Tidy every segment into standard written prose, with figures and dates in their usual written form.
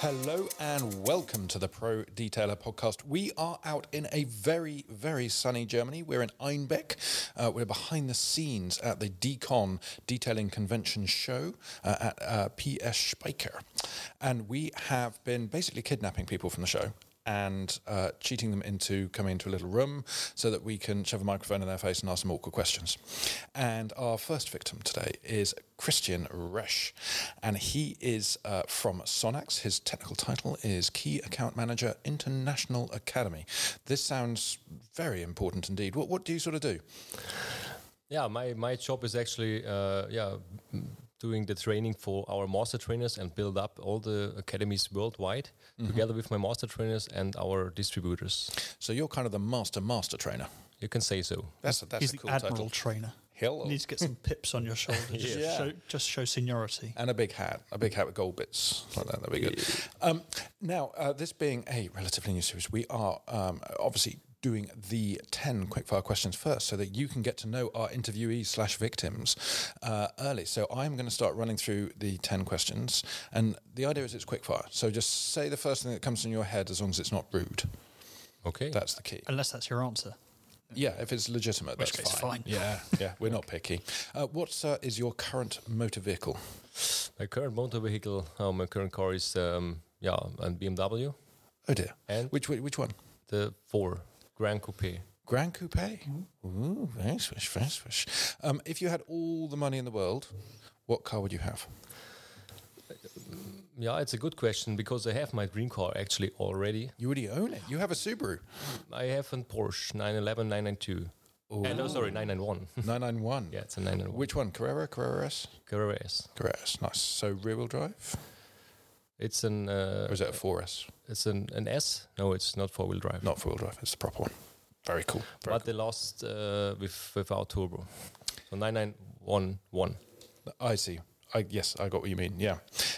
Hello and welcome to the Pro Detailer podcast. We are out in a very, very sunny Germany. We're in Einbeck. We're behind the scenes at the DCON Detailing Convention Show at PS Speicher. And we have been basically kidnapping people from the show and cheating them into coming into a little room so that we can shove a microphone in their face and ask them awkward questions. And our first victim today is Christian Resch, and he is from Sonax. His technical title is Key Account Manager, International Academy. This sounds very important indeed. What do you sort of do? Yeah, my job is actually doing the training for our master trainers and build up all the academies worldwide together with my master trainers and our distributors. So you're kind of the master trainer. You can say so. He's a cool title. He's the admiral trainer. Hello. You need to get some pips on your shoulders. Yeah. Show seniority. And a big hat with gold bits like that. That'd be good. Now, this being a relatively new series, we are obviously doing the 10 quickfire questions first so that you can get to know our interviewees/victims early. So I'm going to start running through the 10 questions, and the idea is it's quickfire. So just say the first thing that comes in your head as long as it's not rude. Okay. That's the key. Unless that's your answer. Yeah, if it's legitimate, that's fine. Yeah, we're not picky. What is your current motor vehicle? My current motor vehicle, my current car is a BMW. Oh dear! And which one? The 4 Grand Coupe. Grand Coupe. Mm-hmm. Ooh, very swish, very swish. If you had all the money in the world, what car would you have? Yeah, it's a good question because I have my dream car actually already. You already own it. You have a Subaru. I have a Porsche 911 992. Oh. No, sorry, 991. 991. Yeah, it's a 991. Which one? Carrera S? Carrera S. Carrera S, nice. So rear-wheel drive? It's an... or is it a 4S? It's an S. No, it's not four-wheel drive. Not four-wheel drive. It's the proper one. Very cool. They lost without turbo. So 9911. I see. Yes, I got what you mean. Yeah,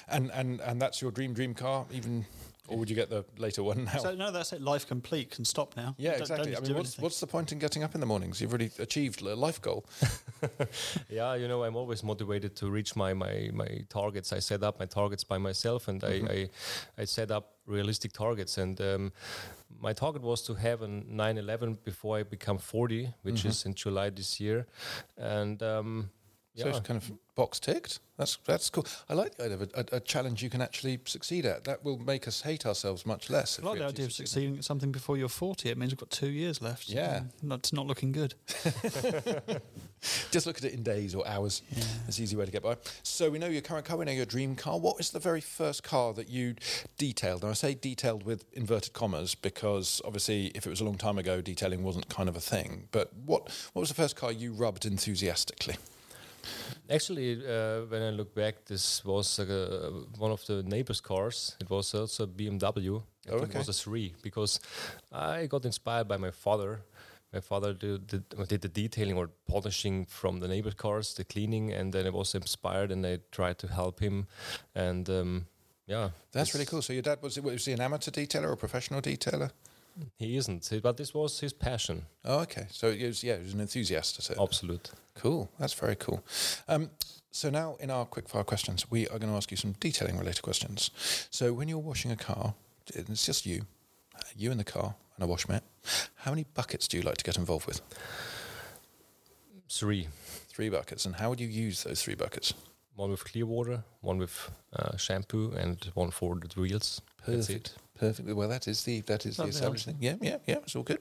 and that's your dream car, even, or would you get the later one now? So, no, that's it. Life complete can stop now. Yeah, exactly. I mean, what's the point in getting up in the mornings? You've already achieved a life goal. Yeah, you know, I'm always motivated to reach my targets. I set up my targets by myself, and I set up realistic targets. And my target was to have a 911 before I become 40, which is in July this year, and. So it's kind of box ticked. That's cool. I like the idea of a challenge you can actually succeed at. That will make us hate ourselves much less. I like the idea of succeeding at something before you're 40. It means we've got 2 years left. Yeah. It's not looking good. Just look at it in days or hours. Yeah. It's an easy way to get by. So we know your current car, we know your dream car. What is the very first car that you detailed? And I say detailed with inverted commas because obviously if it was a long time ago, detailing wasn't kind of a thing. But what was the first car you rubbed enthusiastically? Actually, when I look back, this was one of the neighbor's cars. It was also a BMW. It was a 3 because I got inspired by my father. My father did the detailing or polishing from the neighbor's cars, the cleaning, and then I was inspired and I tried to help him. And that's really cool. So your dad, was he an amateur detailer or a professional detailer? He isn't, but this was his passion. Oh, okay. So he was an enthusiast, is it? Absolute. Cool. That's very cool. So now in our quickfire questions, we are going to ask you some detailing-related questions. So when you're washing a car, it's just you in the car and a wash mitt, how many buckets do you like to get involved with? 3. 3 buckets. And how would you use those 3 buckets? One with clear water, one with shampoo, and one for the wheels. Perfect. That's it. Perfect. Well, that is the established thing. Yeah, it's all good.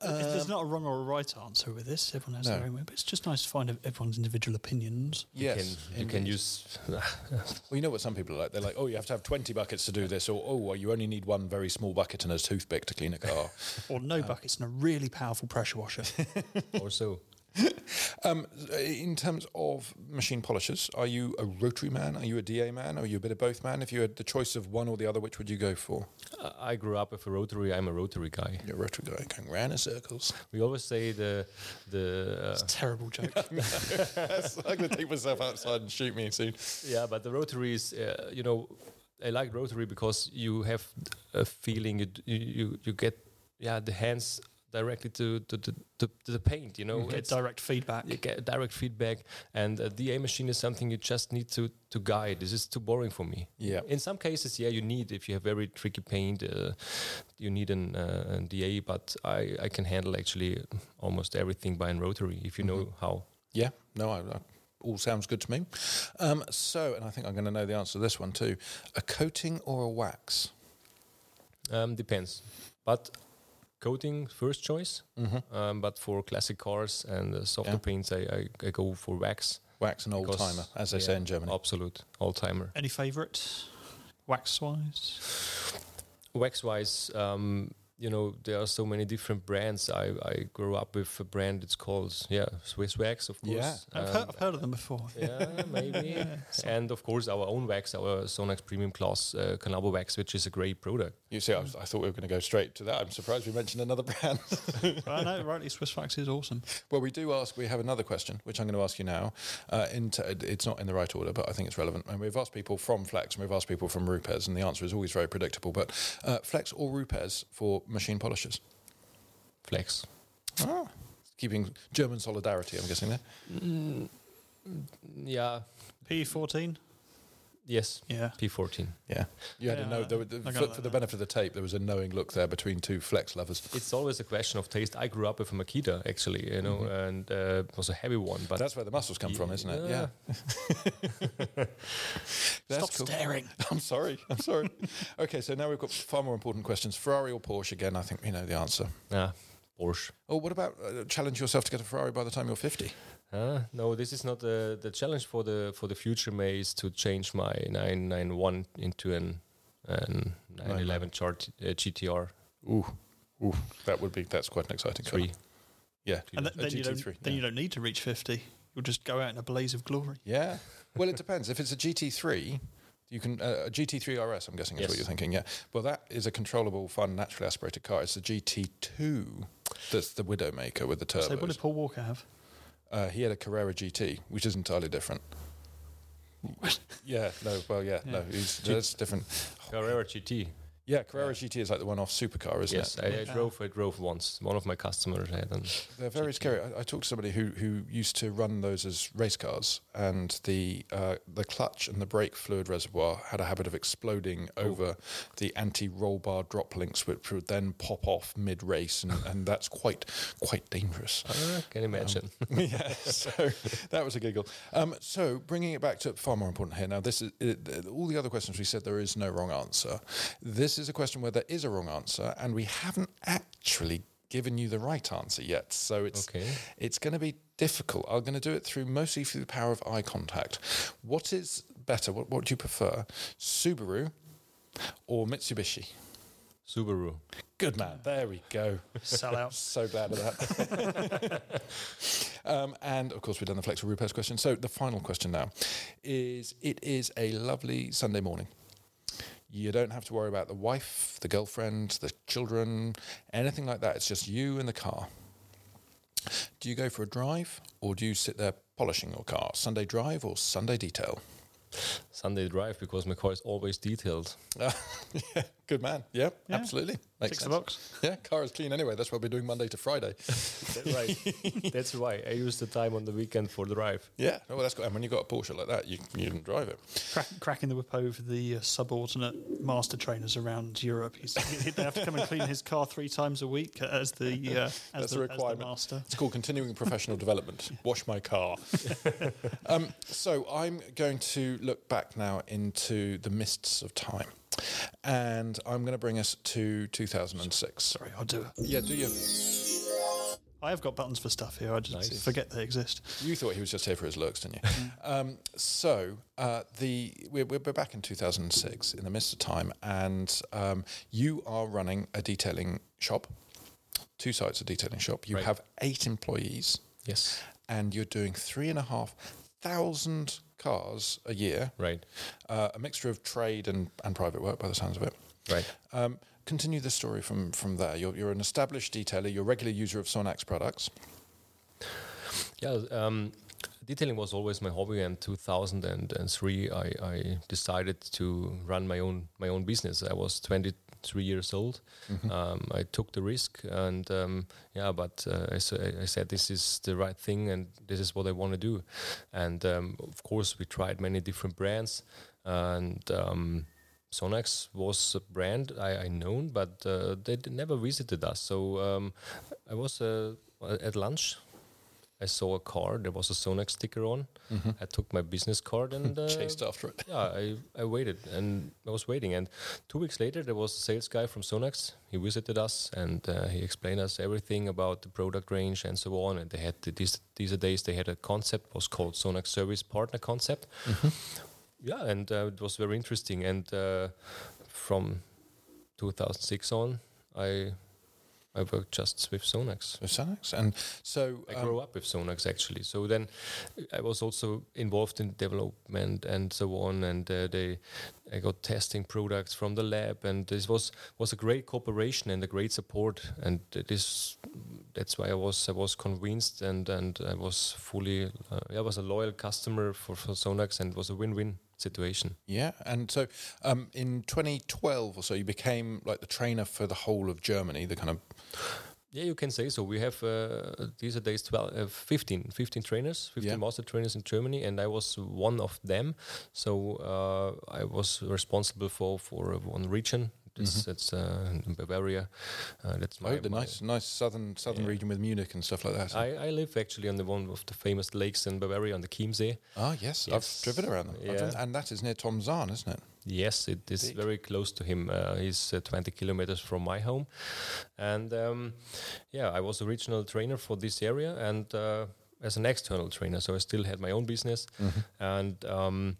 There's not a wrong or a right answer with this. Everyone has their own way, but it's just nice to find everyone's individual opinions. Yes. You can use... Well, you know what some people are like. They're like, oh, you have to have 20 buckets to do this, or well, you only need one very small bucket and a toothpick to clean a car. Or no buckets and a really powerful pressure washer. Or so. In terms of machine polishers, are you a rotary man? Are you a DA man? Are you a bit of both man? If you had the choice of one or the other, which would you go for? I grew up with a rotary. I'm a rotary guy. You're a rotary guy going round in circles. We always say it's a terrible joke. I'm going to take myself outside and shoot me soon. Yeah, but the rotary is, I like rotary because you have a feeling you get the hands directly to the paint, you know. You get direct feedback. You get direct feedback, and a DA machine is something you just need to guide. This is too boring for me. Yeah. In some cases, yeah, you need, if you have very tricky paint, you need an DA, but I can handle actually almost everything by a rotary, if you know how. Yeah, no, I all sounds good to me. So, and I think I'm going to know the answer to this one too. A coating or a wax? Depends. But coating, first choice. Mm-hmm. But for classic cars and softer paints, I go for wax. Wax and old-timer, as they say in Germany. Absolute old-timer. Any favourites, wax-wise? Wax-wise, you know, there are so many different brands. I grew up with a brand, it's called Swiss Wax, of course. Yeah, I've heard of them before. Yeah, maybe. And of course, our own wax, our Sonax Premium Plus Canabo wax, which is a great product. You see, I thought we were going to go straight to that. I'm surprised we mentioned another brand. I know, rightly, Swiss Wax is awesome. Well, we have another question, which I'm going to ask you now. It's not in the right order, but I think it's relevant. And we've asked people from Flex and we've asked people from Rupes, and the answer is always very predictable. But Flex or Rupes for machine polishers? Flex. Ah, keeping German solidarity, I'm guessing there. Yeah. P14? Yes. Yeah. P14. Yeah. You had a no. For the benefit of the tape, there was a knowing look there between two Flex lovers. It's always a question of taste. I grew up with a Makita, actually, you know, and it was a heavy one. But that's where the muscles come from, isn't it? Yeah. Stop staring. I'm sorry. Okay, so now we've got far more important questions. Ferrari or Porsche? Again, I think we know the answer. Yeah. Porsche. Oh, what about challenge yourself to get a Ferrari by the time you're 50? No, this is not the challenge for the future. May is to change my 991 into an 911 GTR. Ooh, that's quite an exciting car. Yeah, and then you don't need to reach 50. You'll just go out in a blaze of glory. Yeah, well, it depends. If it's a GT3. You can a GT3 RS, I'm guessing, is what you're thinking. Yeah. Well, that is a controllable, fun, naturally aspirated car. It's the GT2 that's the Widowmaker with the turbos. So what did Paul Walker have? He had a Carrera GT, which is entirely different. It's different. Carrera GT. Yeah, Carrera GT is like the one-off supercar, isn't it? Yes, I drove once. One of my customers had them. They're very scary. I talked to somebody who used to run those as race cars, and the clutch and the brake fluid reservoir had a habit of exploding over the anti-roll bar drop links, which would then pop off mid-race, and that's quite dangerous. I can imagine. So that was a giggle. So bringing it back to far more important here. Now, this is all the other questions we said there is no wrong answer. This is a question where there is a wrong answer, and we haven't actually given you the right answer yet. So it's going to be difficult. I'm going to do it mostly through the power of eye contact. What is better? What do you prefer, Subaru or Mitsubishi? Subaru. Good man. There we go. Sell out. So glad of that. And, of course, we've done the Flex or Rupes question. So the final question now is, it is a lovely Sunday morning. You don't have to worry about the wife, the girlfriend, the children, anything like that. It's just you and the car. Do you go for a drive, or do you sit there polishing your car? Sunday drive or Sunday detail? Sunday drive, because my car is always detailed. Good man. Yeah, absolutely. Makes sense. Ticks the box. Yeah, car is clean anyway. That's what we're doing Monday to Friday. That's why I use the time on the weekend for the drive. Yeah, well, that's good. And when you've got a Porsche like that, you can drive it. Cracking the whip over the subordinate master trainers around Europe. They have to come and clean his car 3 times a week as the master. It's called continuing professional development. Wash my car. So I'm going to look back now into the mists of time, and I'm going to bring us to 2006. Sorry, I'll do it. Yeah, do you? I have got buttons for stuff here. I just forget they exist. You thought he was just here for his looks, didn't you? We're back in 2006 in the midst of time, and you are running a detailing shop, 2 sites of detailing shop. You have 8 employees. Yes. And you're doing 3,500 cars a year, a mixture of trade and private work by the sounds of it. Continue the story from there. You're an established detailer, you're a regular user of Sonax products. Detailing was always my hobby, and 2003 I decided to run my own business. I was 20 3 years old. Mm-hmm. I took the risk, and I said this is the right thing and this is what I want to do. And of course, we tried many different brands, and Sonax was a brand I known, but they never visited us. So I was at lunch. I saw a car. There was a Sonax sticker on. Mm-hmm. I took my business card and chased after it. Yeah, I waited, and I was waiting. And 2 weeks later, there was a sales guy from Sonax. He visited us, and he explained us everything about the product range and so on. And they had these days they had a concept was called Sonax Service Partner Concept. Mm-hmm. Yeah, and it was very interesting. And from 2006 on, I worked just with Sonax. With Sonax? And so I grew up with Sonax, actually. So then I was also involved in development and so on. And I got testing products from the lab. And this was a great cooperation and a great support. And that's why I was convinced and I was fully... I was a loyal customer for Sonax, and it was a win-win situation. Yeah, and so in 2012 or so, you became like the trainer for the whole of Germany, the kind of... Yeah, you can say so. We have these days 15 trainers, 15 master trainers in Germany, and I was one of them. So I was responsible for one region. It's in Bavaria. That's the nice southern region with Munich and stuff like that. I live actually on the one of the famous lakes in Bavaria on the Chiemsee. Ah, yes. I've driven around them. Yeah. And that is near Tom Zahn, isn't it? Yes, it is very close to him. He's 20 kilometers from my home. And I was a regional trainer for this area and as an external trainer. So I still had my own business. Mm-hmm. And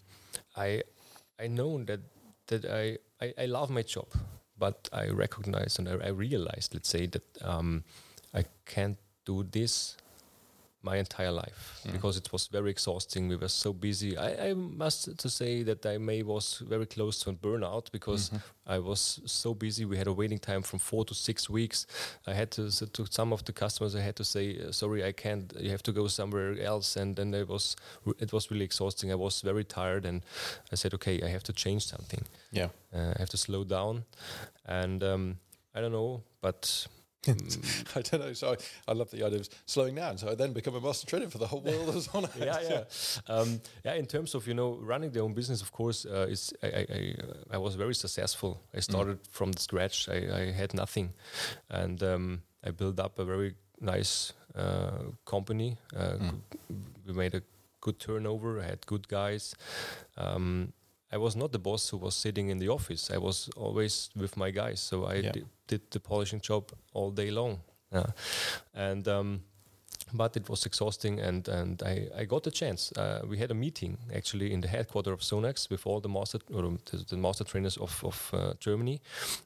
I know that I love my job, but I recognize and I realized, let's say, that I can't do this my entire life because it was very exhausting. We were so busy. I must to say that I was very close to a burnout because I was so busy. We had a waiting time from 4 to 6 weeks. I had to some of the customers, I had to say, sorry, I can't, you have to go somewhere else. And then it was really exhausting. I was very tired and I said, okay, I have to change something. Yeah, I have to slow down. And I don't know, but... I don't know. So I love the idea of slowing down. So I then become a master trainer for the whole world of Sonax. In terms of running their own business, of course, I was very successful. I started from the scratch. I had nothing, and I built up a very nice company. We made a good turnover. I had good guys. I was not the boss who was sitting in the office. I was always with my guys. So I did the polishing job all day long. Yeah. And but it was exhausting and I got the chance. We had a meeting actually in the headquarters of Sonax with all the master trainers of Germany.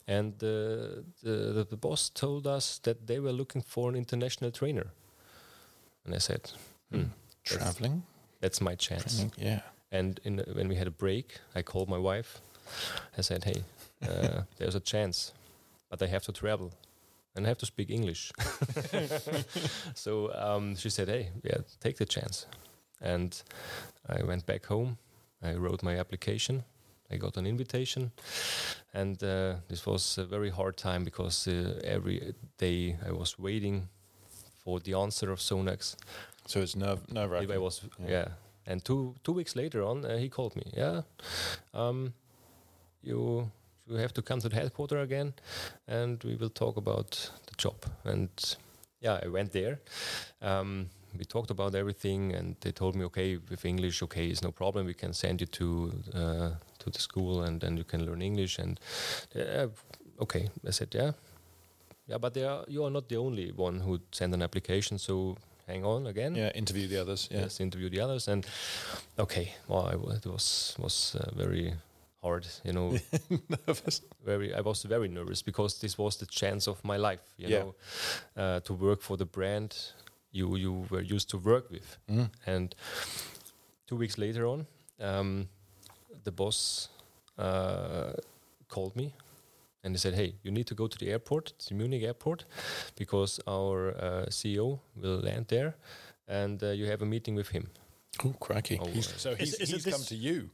And the boss told us that they were looking for an international trainer. And I said, traveling? That's my chance. Training, yeah. And when we had a break, I called my wife. I said, hey, there's a chance, but I have to travel and I have to speak English. So she said, hey, take the chance. And I went back home. I wrote my application. I got an invitation. And this was a very hard time because every day I was waiting for the answer of Sonax. So it's nerve-wracking. I was, And two weeks later on, he called me. Yeah, you have to come to the headquarters again, and we will talk about the job. And I went there. We talked about everything, and they told me, okay, with English, okay, it's no problem. We can send you to the school, and then you can learn English. And okay, I said, yeah, but you are not the only one who sent an application, so. Hang on again. Yeah, interview the others. Yeah. Yes, interview the others. And okay, it was very hard, nervous. I was very nervous because this was the chance of my life, to work for the brand you were used to work with. Mm. And 2 weeks later on, the boss called me. And they said, hey, you need to go to the airport, the Munich airport, because our CEO will land there and you have a meeting with him. Oh, crikey. Oh, so he's come to you.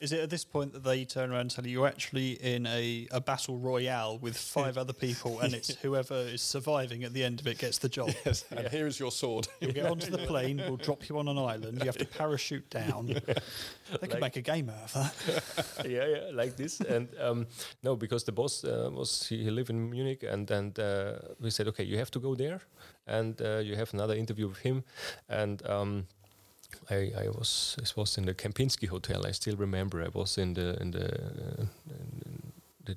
Is it at this point that they turn around and tell you you're actually in a battle royale with five other people, and it's whoever is surviving at the end of it gets the job? Yes, and here is your sword. You'll get onto the plane, we'll drop you on an island, you have to parachute down. Yeah. They could make a game out of that. Yeah, like this. And no, because the boss he lived in Munich, and then we said, okay, you have to go there, and you have another interview with him, and... I was in the Kempinski Hotel. I still remember. I was in the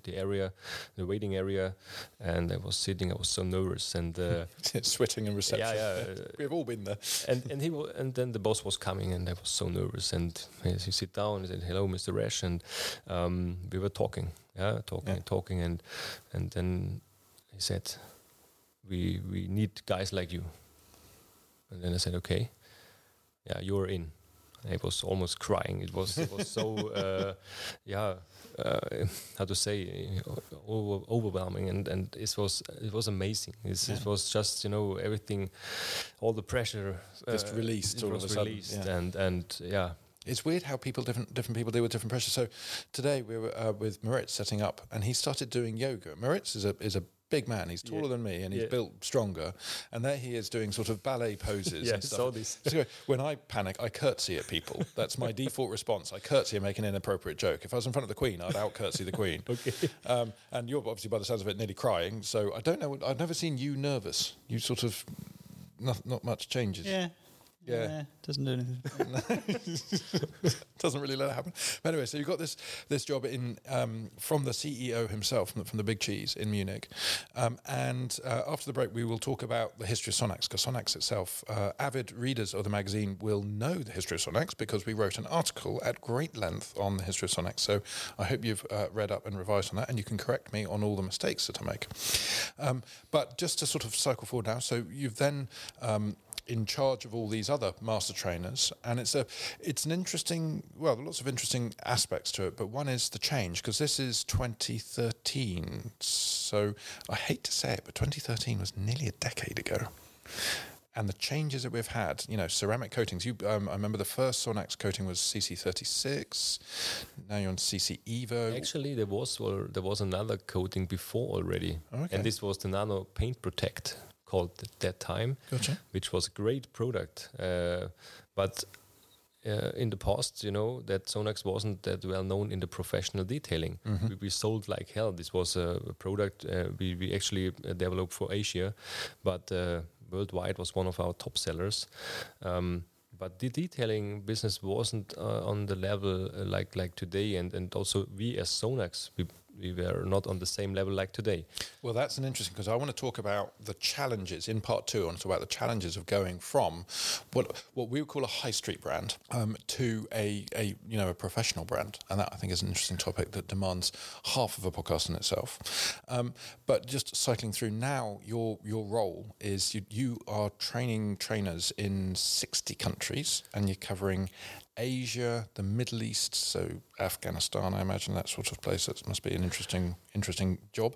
area, the waiting area, and I was sitting. I was so nervous and sweating in reception. Yeah. We've all been there. And then the boss was coming, and I was so nervous. And as he sit down, he said, "Hello, Mr. Resch," and we were talking, and then he said, "We need guys like you." And then I said, "Okay. Yeah, you're in." I was almost crying. It was so, how to say, overwhelming, and it was amazing. It was just, everything, all the pressure just released. And it's weird how people different people deal with different pressure. So today we were with Moritz setting up, and he started doing yoga. Moritz is a big man, he's taller than me, and he's built stronger. And there he is doing sort of ballet poses and stuff. All these. So when I panic, I curtsy at people. That's my default response. I curtsy and make an inappropriate joke. If I was in front of the Queen, I'd out curtsy the Queen. Okay. And you're obviously, by the sounds of it, nearly crying. So I don't know. I've never seen you nervous. You sort of not much changes. Yeah. Yeah, doesn't do anything. Doesn't really let it happen. But anyway, so you got this job in from the CEO himself, from the big cheese in Munich. And after the break, we will talk about the history of Sonax, because Sonax itself, avid readers of the magazine will know the history of Sonax, because we wrote an article at great length on the history of Sonax. So I hope you've read up and revised on that, and you can correct me on all the mistakes that I make. But just to sort of cycle forward now, so you've then... in charge of all these other master trainers, and it's an interesting, well, lots of interesting aspects to it, but one is the change, because this is 2013, so I hate to say it, but 2013 was nearly a decade ago, and the changes that we've had, ceramic coatings, I remember the first Sonax coating was CC36, now you're on CC Evo. Actually, there was another coating before already, and this was the Nano Paint Protect, called at that time, gotcha. Which was a great product. But in the past, that Sonax wasn't that well known in the professional detailing. Mm-hmm. We sold like hell. This was a product we actually developed for Asia, but worldwide was one of our top sellers. But the detailing business wasn't on the level like today, and also we as Sonax, we were not on the same level like today. Well, that's an interesting, because I want to talk about the challenges in part two. I want to talk about the challenges of going from what we would call a high street brand to a professional brand, and that I think is an interesting topic that demands half of a podcast in itself. But just cycling through now, your role is you are training trainers in 60 countries, and you're covering Asia, the Middle East, so Afghanistan, I imagine that sort of place. That must be an interesting job.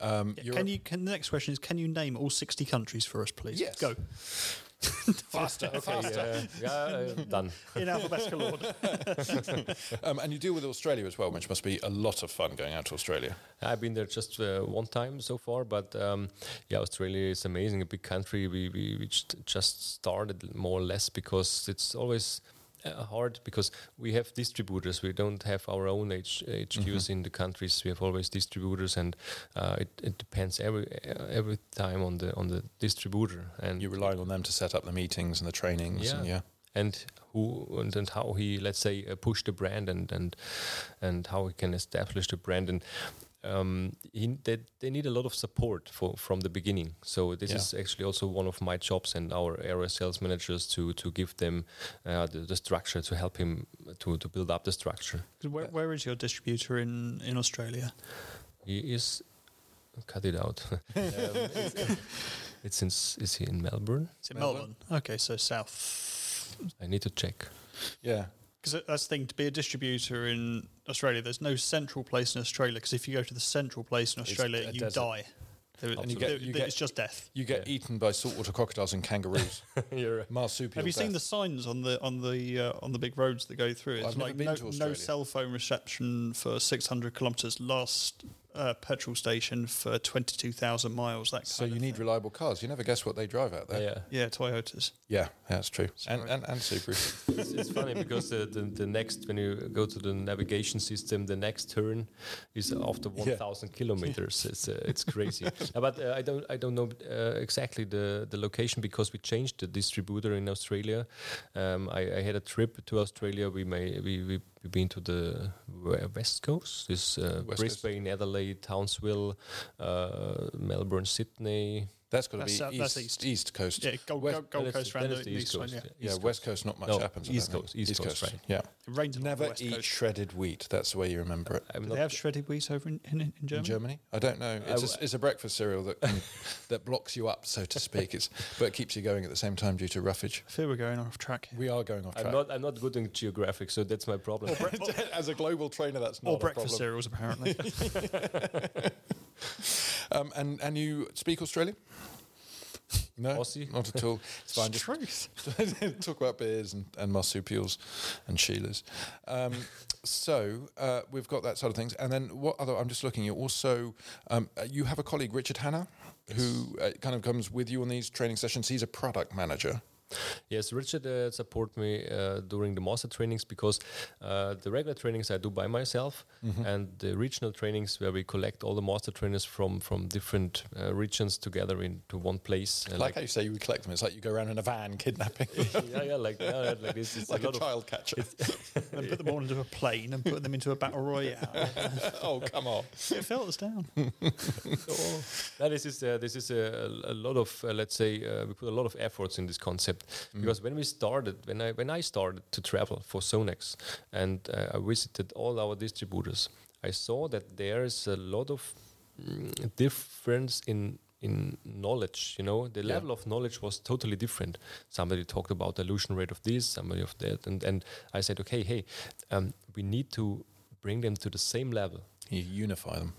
The next question is, can you name all 60 countries for us, please? Yes. Go. Faster. Yeah, done. In alphabetical order. And you deal with Australia as well, which must be a lot of fun going out to Australia. I've been there just one time so far, but Australia is amazing, a big country. We just started more or less, because it's always... hard, because we have distributors. We don't have our own HQs mm-hmm. in the countries. We have always distributors, and it depends every time on the distributor. And you rely on them to set up the meetings and the trainings. Yeah. And who and how he, let's say, push the brand and how he can establish the brand, and they need a lot of support from the beginning. So this is actually also one of my jobs and our area sales managers to give them the structure, to help him to build up the structure. Where is your distributor in Australia? He is... Cut it out. Is he in Melbourne? It's in Melbourne. Okay, so south. I need to check. Yeah. Because that's the thing, to be a distributor in Australia, there's no central place in Australia, because if you go to the central place in Australia, you die. It's just death. You get eaten by saltwater crocodiles and kangaroos. You're right. Marsupial. Have you seen the signs on the big roads that go through? It's no cell phone reception for 600 kilometres. Last petrol station for 22,000 miles. That kind so you of need thing. Reliable cars. You never guess what they drive out there. Yeah, Toyotas. Yeah, that's true. And Subaru. It's funny because the next, when you go to the navigation system, the next turn is after 1,000 kilometers. It's crazy. But I don't know exactly the location, because we changed the distributor in Australia. I had a trip to Australia. We've been to the West Coast. This Brisbane, Adelaide, Townsville, Melbourne, Sydney. That's got to be east coast. Yeah, Gold Coast round the east coast. West coast, not much happens. East coast, right. Yeah. It rains. Never eat shredded wheat. That's the way you remember it. Do they have shredded wheat over in Germany? In Germany? I don't know. It's a breakfast cereal that blocks you up, so to speak. But it keeps you going at the same time due to roughage. I feel we're going off track here. We are going off track. I'm not good in geographics, so that's my problem. As a global trainer, that's not a problem. Or breakfast cereals, apparently. And you speak Australian? No, Aussie? Not at all. It's fine. Just truth. Talk about beers and marsupials and Sheilas. So we've got that side of things. And then what other? I'm just looking. You also you have a colleague, Richard Hannah, who kind of comes with you on these training sessions. He's a product manager. Yes, Richard supported me during the master trainings, because the regular trainings I do by myself, and the regional trainings where we collect all the master trainers from different regions together into one place. Like how you say you collect them, it's like you go around in a van kidnapping. Like this. It's like a child catcher. And put them all into a plane and put them into a battle royale. Oh, come on. It filters down. This is a lot of, let's say, we put a lot of efforts in this concept. Because when I started to travel for Sonax, and I visited all our distributors, I saw that there is a lot of difference in knowledge. You know, the level of knowledge was totally different. Somebody talked about dilution rate of this, somebody of that, and I said, okay, hey, we need to bring them to the same level. You unify them.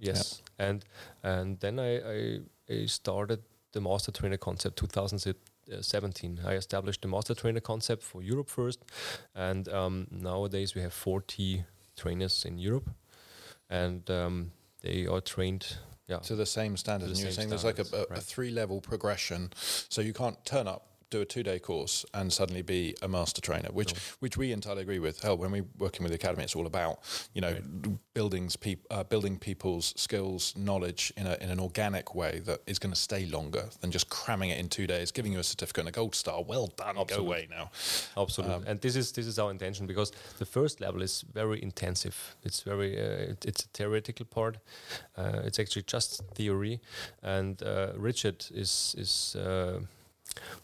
Yes, and then I started the master trainer concept 2017. I established the master trainer concept for Europe first, and nowadays we have 40 trainers in Europe, and they are trained to the same standards. And you're saying there's like a three-level progression, so you can't turn up, do a two-day course and suddenly be a master trainer, which we entirely agree with. Hell, when we're working with the academy, it's all about building people's skills, knowledge in an organic way that is going to stay longer than just cramming it in 2 days, giving you a certificate and a gold star. Well done. Absolutely. Go away now. Absolutely. And this is our intention, because the first level is very intensive. It's very it's a theoretical part. It's actually just theory, and Richard is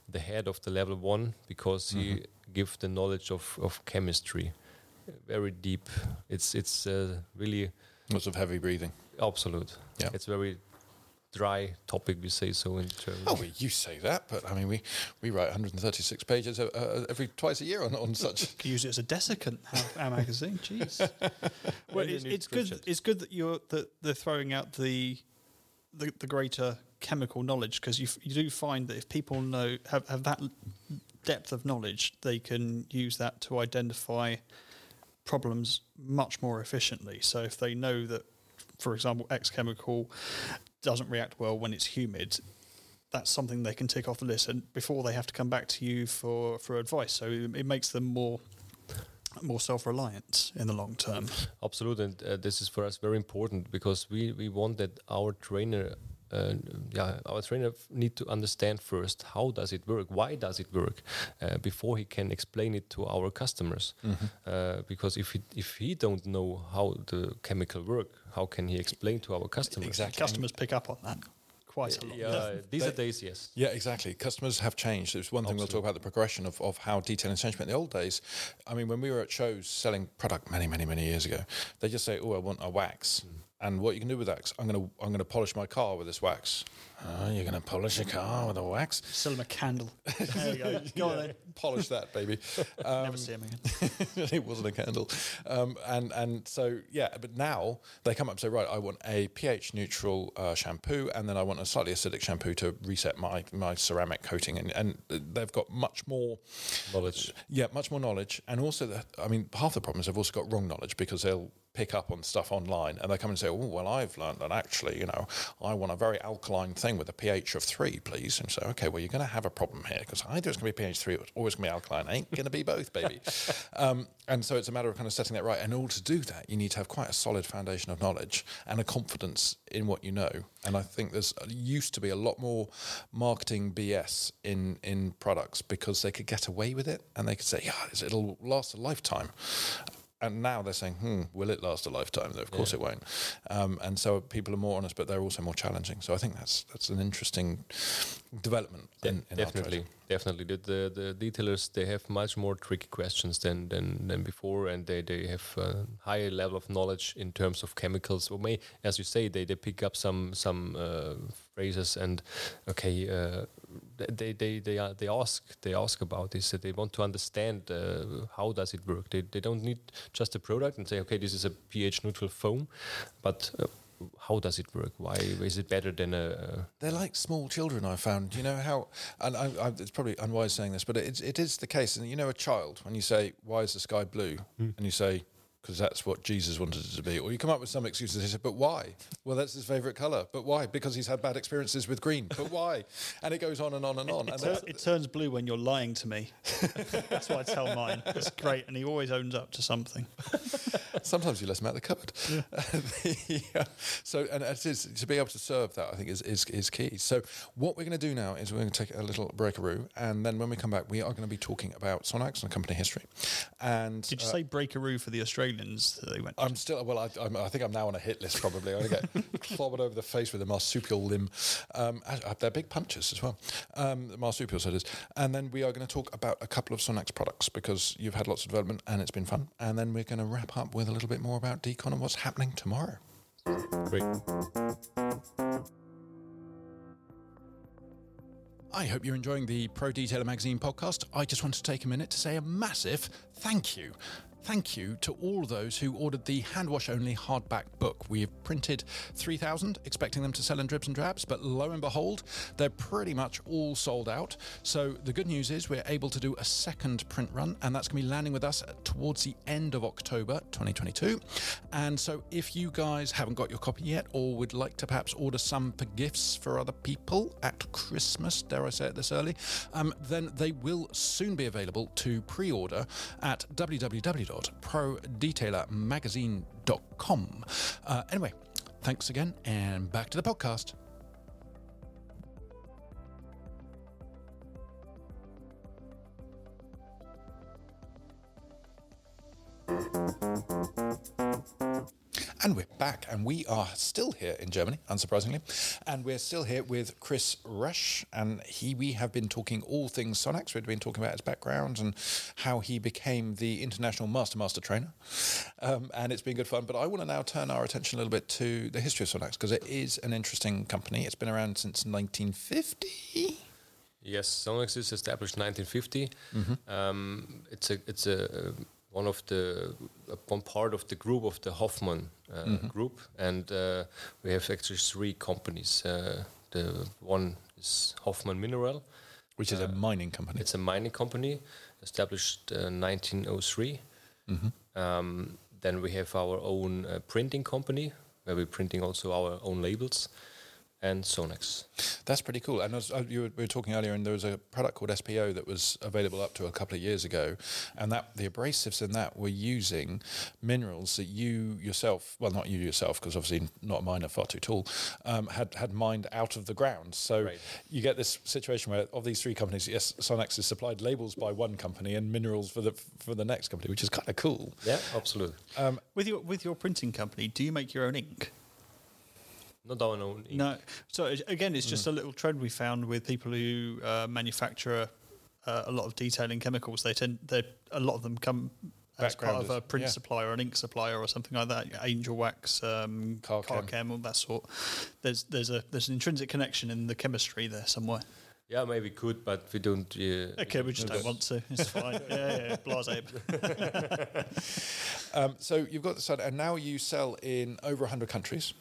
the head of the level one, because he gives the knowledge of chemistry, very deep. It's really lots of heavy breathing. Absolute. Yeah. It's very dry topic, we say so in German. Oh, well, you say that, but I mean, we write 136 pages twice a year on such. You can use it as a desiccant, our magazine. Jeez. Well, it's good. It's good that they're throwing out the greater chemical knowledge, because you do find that if people have that depth of knowledge, they can use that to identify problems much more efficiently. So if they know that, for example, X chemical doesn't react well when it's humid, that's something they can tick off the list, and before they have to come back to you for advice. So it makes them more self-reliant in the long term. Absolutely. And this is for us very important, because we want that our trainer need to understand first how does it work, why does it work, before he can explain it to our customers. Because if he don't know how the chemical work, how can he explain to our customers? Exactly. Customers pick up on that quite a lot. Yeah, these days, yes. Yeah, exactly. Customers have changed. There's one thing we'll talk about, the progression of how detail has changed. But in the old days, I mean, when we were at shows selling product many, many, many years ago, they just say, oh, I want a wax. and what you can do with wax. I'm gonna polish my car with this wax. Oh, you're gonna polish your car with a wax? Sell him a candle. There you go. Go on then. Polish that, baby. Never see him again. It wasn't a candle. And so yeah, but now they come up and say, right, I want a pH neutral shampoo, and then I want a slightly acidic shampoo to reset my ceramic coating. And they've got much more knowledge. Yeah, much more knowledge. And also, half the problem is they've also got wrong knowledge, because they'll pick up on stuff online and they come and say, oh, well, I've learned that actually, I want a very alkaline thing with a pH of 3, please. And so, okay, well, you're going to have a problem here, because either it's going to be pH 3 or it's always going to be alkaline. It ain't going to be both, baby. And so it's a matter of kind of setting that right. And in order to do that, you need to have quite a solid foundation of knowledge and a confidence in what you know. And I think there's used to be a lot more marketing BS in products, because they could get away with it and they could say, yeah, it'll last a lifetime. And now they're saying, will it last a lifetime? Though, of course it won't. And so people are more honest, but they're also more challenging. So I think that's an interesting development. In definitely, definitely. The detailers, they have much more tricky questions than before, and they have a higher level of knowledge in terms of chemicals. Or may, as you say, they pick up some phrases, and they ask about this. They want to understand how does it work. They don't need just a product and say, okay, this is a pH neutral foam, but how does it work? Why is it better than a... They're like small children, I found. You know how... And it's probably unwise saying this, but it is the case. And a child, when you say, why is the sky blue? And you say... because that's what Jesus wanted it to be. Or you come up with some excuses. He said, but why? Well, that's his favourite colour. But why? Because he's had bad experiences with green. But why? And it goes on and on and on. It turns blue when you're lying to me. That's what I tell mine. It's great. And he always owns up to something. Sometimes you let him out of the cupboard. Yeah. So, and it is, to be able to serve that, I think, is key. So what we're going to do now is we're going to take a little breakaroo. And then when we come back, we are going to be talking about Sonax and company history. And did you say breakaroo for the Australian? That they went to. I'm still, well, I think I'm now on a hit list probably. I get clobbered over the face with a marsupial limb. They're big punches as well. Marsupials it is. And then we are going to talk about a couple of Sonax products, because you've had lots of development and it's been fun. And then we're going to wrap up with a little bit more about DCON and what's happening tomorrow. Great. I hope you're enjoying the Pro Detailer Magazine podcast. I just want to take a minute to say a massive thank you. Thank you to all those who ordered the hand-wash-only hardback book. We have printed 3,000, expecting them to sell in dribs and drabs, but lo and behold, they're pretty much all sold out. So the good news is we're able to do a second print run, and that's going to be landing with us towards the end of October 2022. And so if you guys haven't got your copy yet, or would like to perhaps order some for gifts for other people at Christmas, dare I say it this early, then they will soon be available to pre-order at www.prodetailermagazine.com. Anyway, thanks again, and back to the podcast. And we're back, and we are still here in Germany, unsurprisingly. And we're still here with Chris Resch, and we have been talking all things Sonax. We've been talking about his background and how he became the international master trainer. And it's been good fun. But I want to now turn our attention a little bit to the history of Sonax, because it is an interesting company. It's been around since 1950. Yes, Sonax is established in 1950. Mm-hmm. It's one part of the group of the Hoffman group, and we have actually three companies. The one is Hoffman Mineral, which is a mining company. It's a mining company established 1903. Mm-hmm. Then we have our own printing company, where we're printing also our own labels, and Sonax. That's pretty cool. And we were talking earlier, and there was a product called SPO that was available up to a couple of years ago, and that the abrasives in that were using minerals that you yourself, well, not you yourself, because obviously not a miner, far too tall, had mined out of the ground. So right. You get this situation where, of these three companies, yes, Sonax is supplied labels by one company and minerals for the next company, which is kind of cool. Yeah, absolutely. With your printing company, do you make your own ink? Not our own ink. No. So again, it's just a little trend we found with people who manufacture a lot of detailing chemicals. They tend, a lot of them come as part of a print supplier or an ink supplier or something like that, Angel Wax, Car Chem, all that sort. There's an intrinsic connection in the chemistry there somewhere. Yeah, maybe could, but we don't... okay, we just don't want to. It's fine. Yeah, blasé. So you've got the side, and now you sell in over 100 countries.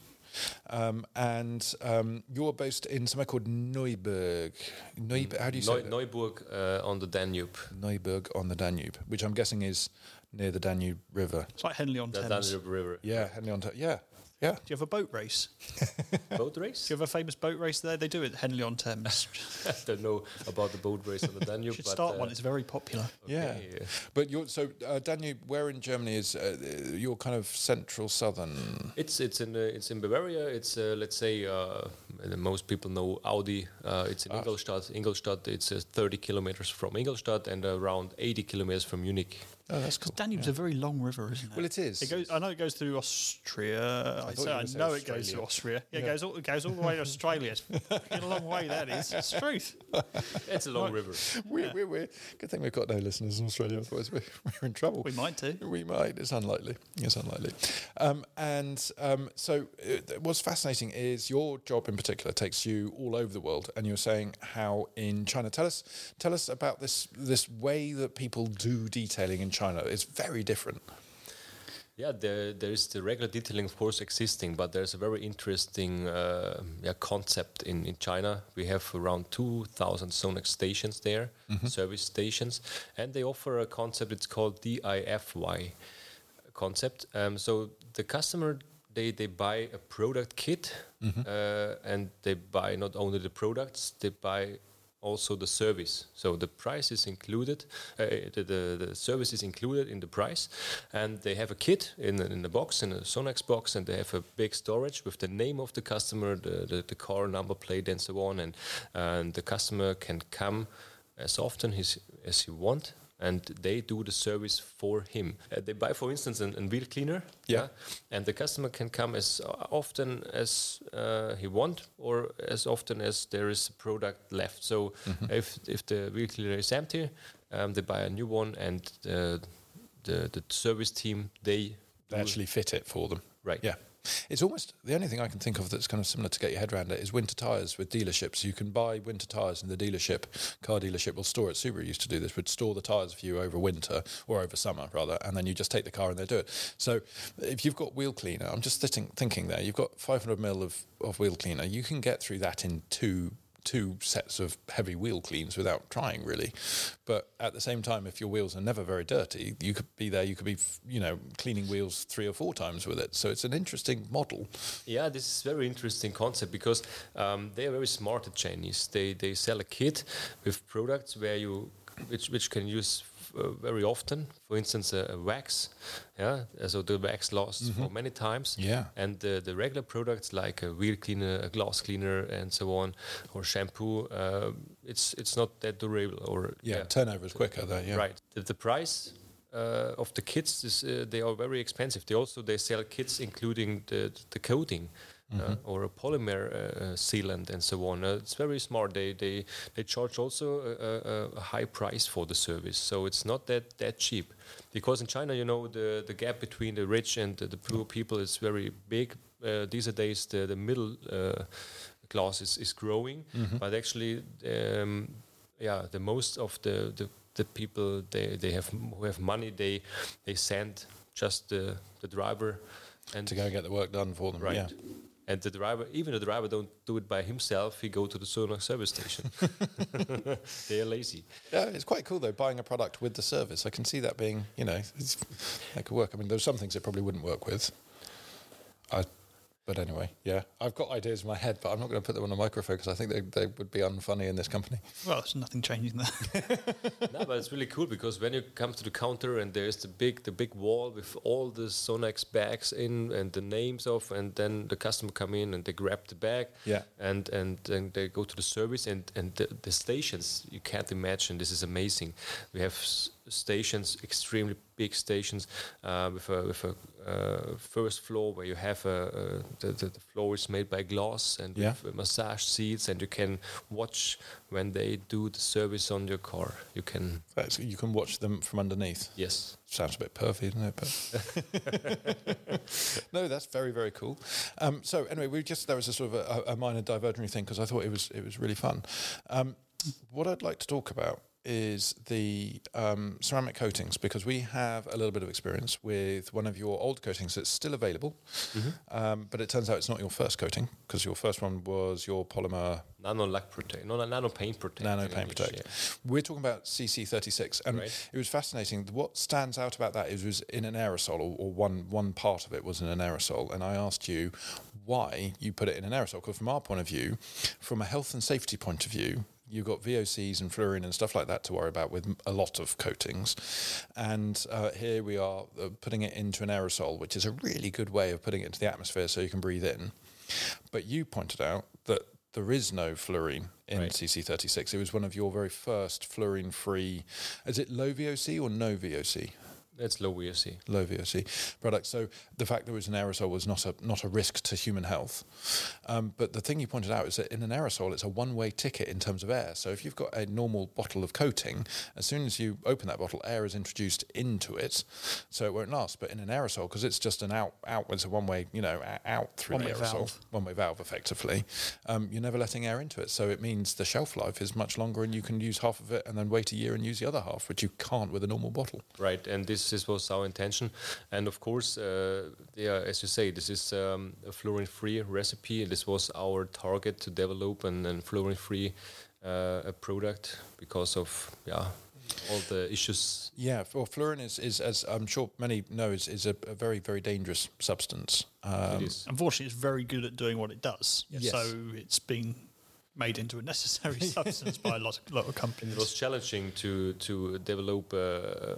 You're based in somewhere called Neuburg. How do you say Neuburg on the Danube. Neuburg on the Danube, which I'm guessing is near the Danube River. It's like Henley-on-Thames. The Danube River. Yeah, Henley-on-Thames. Yeah. Do you have a boat race? Boat race? Do you have a famous boat race there? They do it at Henley-on-Thames. I don't know about the boat race on the Danube. You should start one. It's very popular. Okay. Yeah. But Danube, where in Germany is your kind of central southern? It's in Bavaria. It's let's say most people know Audi. It's in Ingolstadt. Ingolstadt. It's 30 kilometers from Ingolstadt and around 80 kilometers from Munich. Oh, that's cool. Danube's a very long river, isn't it? Well, it is. It goes, I know it goes through Austria. I know it goes to Austria. Yeah, it goes all the way to Australia. It's a long way, that is. It's the truth. It's a long river. Good thing we've got no listeners in Australia, otherwise we're in trouble. We might do. We might. It's unlikely. What's fascinating is your job in particular takes you all over the world, and you're saying how in China. Tell us about this way that people do detailing in China. It's very different. Yeah, there is the regular detailing, of course, existing, but there's a very interesting concept in China. We have around 2,000 Sonax stations there, service stations, and they offer a concept. It's called DIFY concept. So the customer, they buy a product kit, and they buy not only the products, they buy also the service. So the price is included, the service is included in the price, and they have a kit in the box, in a Sonax box, and they have a big storage with the name of the customer, the car number plate and so on, and the customer can come as often as he wants, and they do the service for him. They buy, for instance, a wheel cleaner, and the customer can come as often as he wants or as often as there is a product left. So if the wheel cleaner is empty, they buy a new one, and the service team, they actually fit it for them. Right. Yeah. It's almost the only thing I can think of that's kind of similar to get your head around it is winter tyres with dealerships. You can buy winter tyres in the dealership. Car dealership will store it. Subaru used to do this. Would store the tyres for you over winter or over summer, rather, and then you just take the car and they do it. So if you've got wheel cleaner, I'm just thinking there, you've got 500 ml of wheel cleaner. You can get through that in two sets of heavy wheel cleans without trying, really. But at the same time, if your wheels are never very dirty, you could be cleaning wheels 3 or 4 times with it. So it's an interesting model. Yeah, this is a very interesting concept because they are very smart, the Chinese. They sell a kit with products where which can use very often. For instance, a wax. Yeah, so the wax lasts for many times. Yeah, and the regular products like a wheel cleaner, a glass cleaner, and so on, or shampoo. It's not that durable. Turnover is quicker though. Yeah, right. The price of the kits is they are very expensive. They sell kits including the coating. Or a polymer sealant and so on. It's very smart. They charge also a high price for the service, so it's not that cheap. Because in China, the gap between the rich and the poor people is very big. These days, the middle class is growing, but actually, the most of the people who have money, they send just the driver and to go and get the work done for them, right? Yeah. And the driver don't do it by himself. He go to the Sonax service station. They are lazy. Yeah, it's quite cool though, buying a product with the service. I can see that being, that could work. I mean, there's some things it probably wouldn't work with. But anyway, yeah, I've got ideas in my head, but I'm not going to put them on a microphone because I think they would be unfunny in this company. Well, there's nothing changing there. No, but it's really cool because when you come to the counter and there's the big wall with all the Sonax bags in and the names of, and then the customer come in and they grab the bag, and they go to the service and the stations. You can't imagine. This is amazing. We have stations, extremely big stations with a first floor where you have the floor is made by glass and with massage seats, and you can watch when they do the service on your car. You can watch them from underneath. Yes. Sounds a bit pervy, doesn't it? But no, that's very, very cool. So anyway, there was a sort of a minor diversionary thing because I thought it was really fun. What I'd like to talk about is the ceramic coatings, because we have a little bit of experience with one of your old coatings that's still available, but it turns out it's not your first coating, because your first one was your polymer... Nano Paint Protect. Yeah. We're talking about CC36, and It was fascinating. What stands out about that is it was in an aerosol, or one part of it was in an aerosol, and I asked you why you put it in an aerosol, because from our point of view, from a health and safety point of view, you've got VOCs and fluorine and stuff like that to worry about with a lot of coatings. And here we are putting it into an aerosol, which is a really good way of putting it into the atmosphere so you can breathe in. But you pointed out that there is no fluorine in CC36. It was one of your very first fluorine-free... Is it low VOC or no VOC? It's low VOC. Low VOC product. So the fact that it was an aerosol was not a risk to human health. But the thing you pointed out is that in an aerosol, it's a one-way ticket in terms of air. So if you've got a normal bottle of coating, as soon as you open that bottle, air is introduced into it, so it won't last. But in an aerosol, because it's just an out, it's a one-way, out through the aerosol. One-way valve, effectively. You're never letting air into it. So it means the shelf life is much longer, and you can use half of it and then wait a year and use the other half, which you can't with a normal bottle. Right, and this was our intention, and of course as you say, this is a fluorine-free recipe. This was our target, to develop and fluorine-free a product because of all the issues. Yeah, well, fluorine is, as I'm sure many know, is a very, very dangerous substance. It is. Unfortunately, it's very good at doing what it does. Yes. So it's been made into a necessary substance by a lot of companies. It was challenging to develop a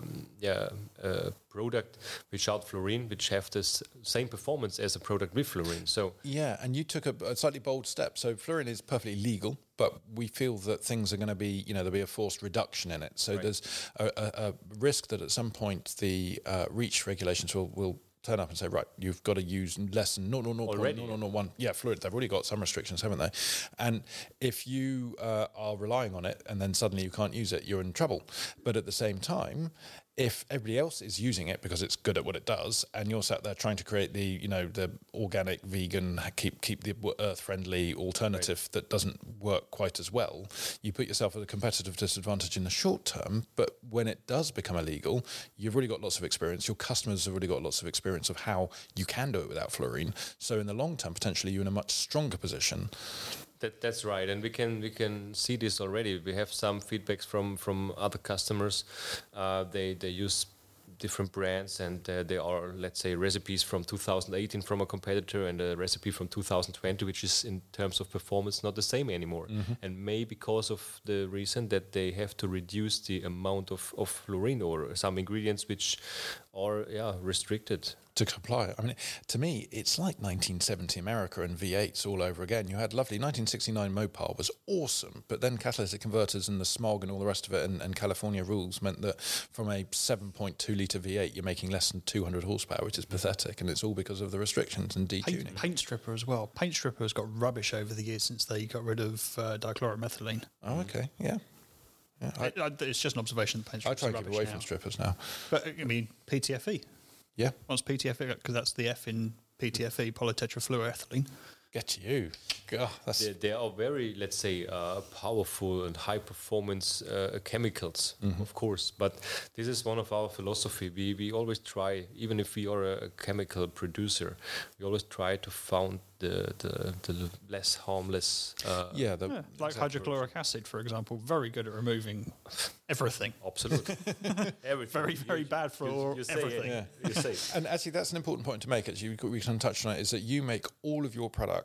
product without fluorine, which have this same performance as a product with fluorine. So and you took a slightly bold step. So fluorine is perfectly legal, but we feel that things are going to be, there'll be a forced reduction in it. So there's a risk that at some point the REACH regulations will turn up and say, right, you've got to use less than 0.001. Yeah, fluid. They've already got some restrictions, haven't they? And if you are relying on it and then suddenly you can't use it, you're in trouble. But at the same time, if everybody else is using it because it's good at what it does, and you're sat there trying to create the, the organic, vegan, keep the earth-friendly alternative that doesn't work quite as well, you put yourself at a competitive disadvantage in the short term. But when it does become illegal, you've already got lots of experience. Your customers have already got lots of experience of how you can do it without fluorine. So in the long term, potentially, you're in a much stronger position. That's right, and we can see this already. We have some feedbacks from other customers. They use different brands, and there are, let's say, recipes from 2018 from a competitor and a recipe from 2020, which is in terms of performance not the same anymore. Mm-hmm. And maybe because of the reason that they have to reduce the amount of fluorine or some ingredients which are restricted. To comply. I mean, to me, it's like 1970 America and V8s all over again. You had lovely 1969 Mopar was awesome, but then catalytic converters and the smog and all the rest of it and California rules meant that from a 7.2 litre V8, you're making less than 200 horsepower, which is pathetic, and it's all because of the restrictions and detuning. Paint stripper as well. Paint stripper has got rubbish over the years since they got rid of dichloromethylene. Oh, okay, yeah. Yeah. It's just an observation that paint strippers are rubbish. I try to keep away from strippers now. But, I mean, PTFE. Yeah. What's PTFE? Because that's the F in PTFE, polytetrafluoroethylene. Get you. God, they are very, let's say, powerful and high-performance chemicals, of course. But this is one of our philosophy. We always try, even if we are a chemical producer, we always try to found the less harmless... like hydrochloric acid, for example, very good at removing everything. Absolutely. Everything. Very, very bad for everything. Yeah. You say. And actually, that's an important point to make, actually, we can touch on it, is that you make all of your products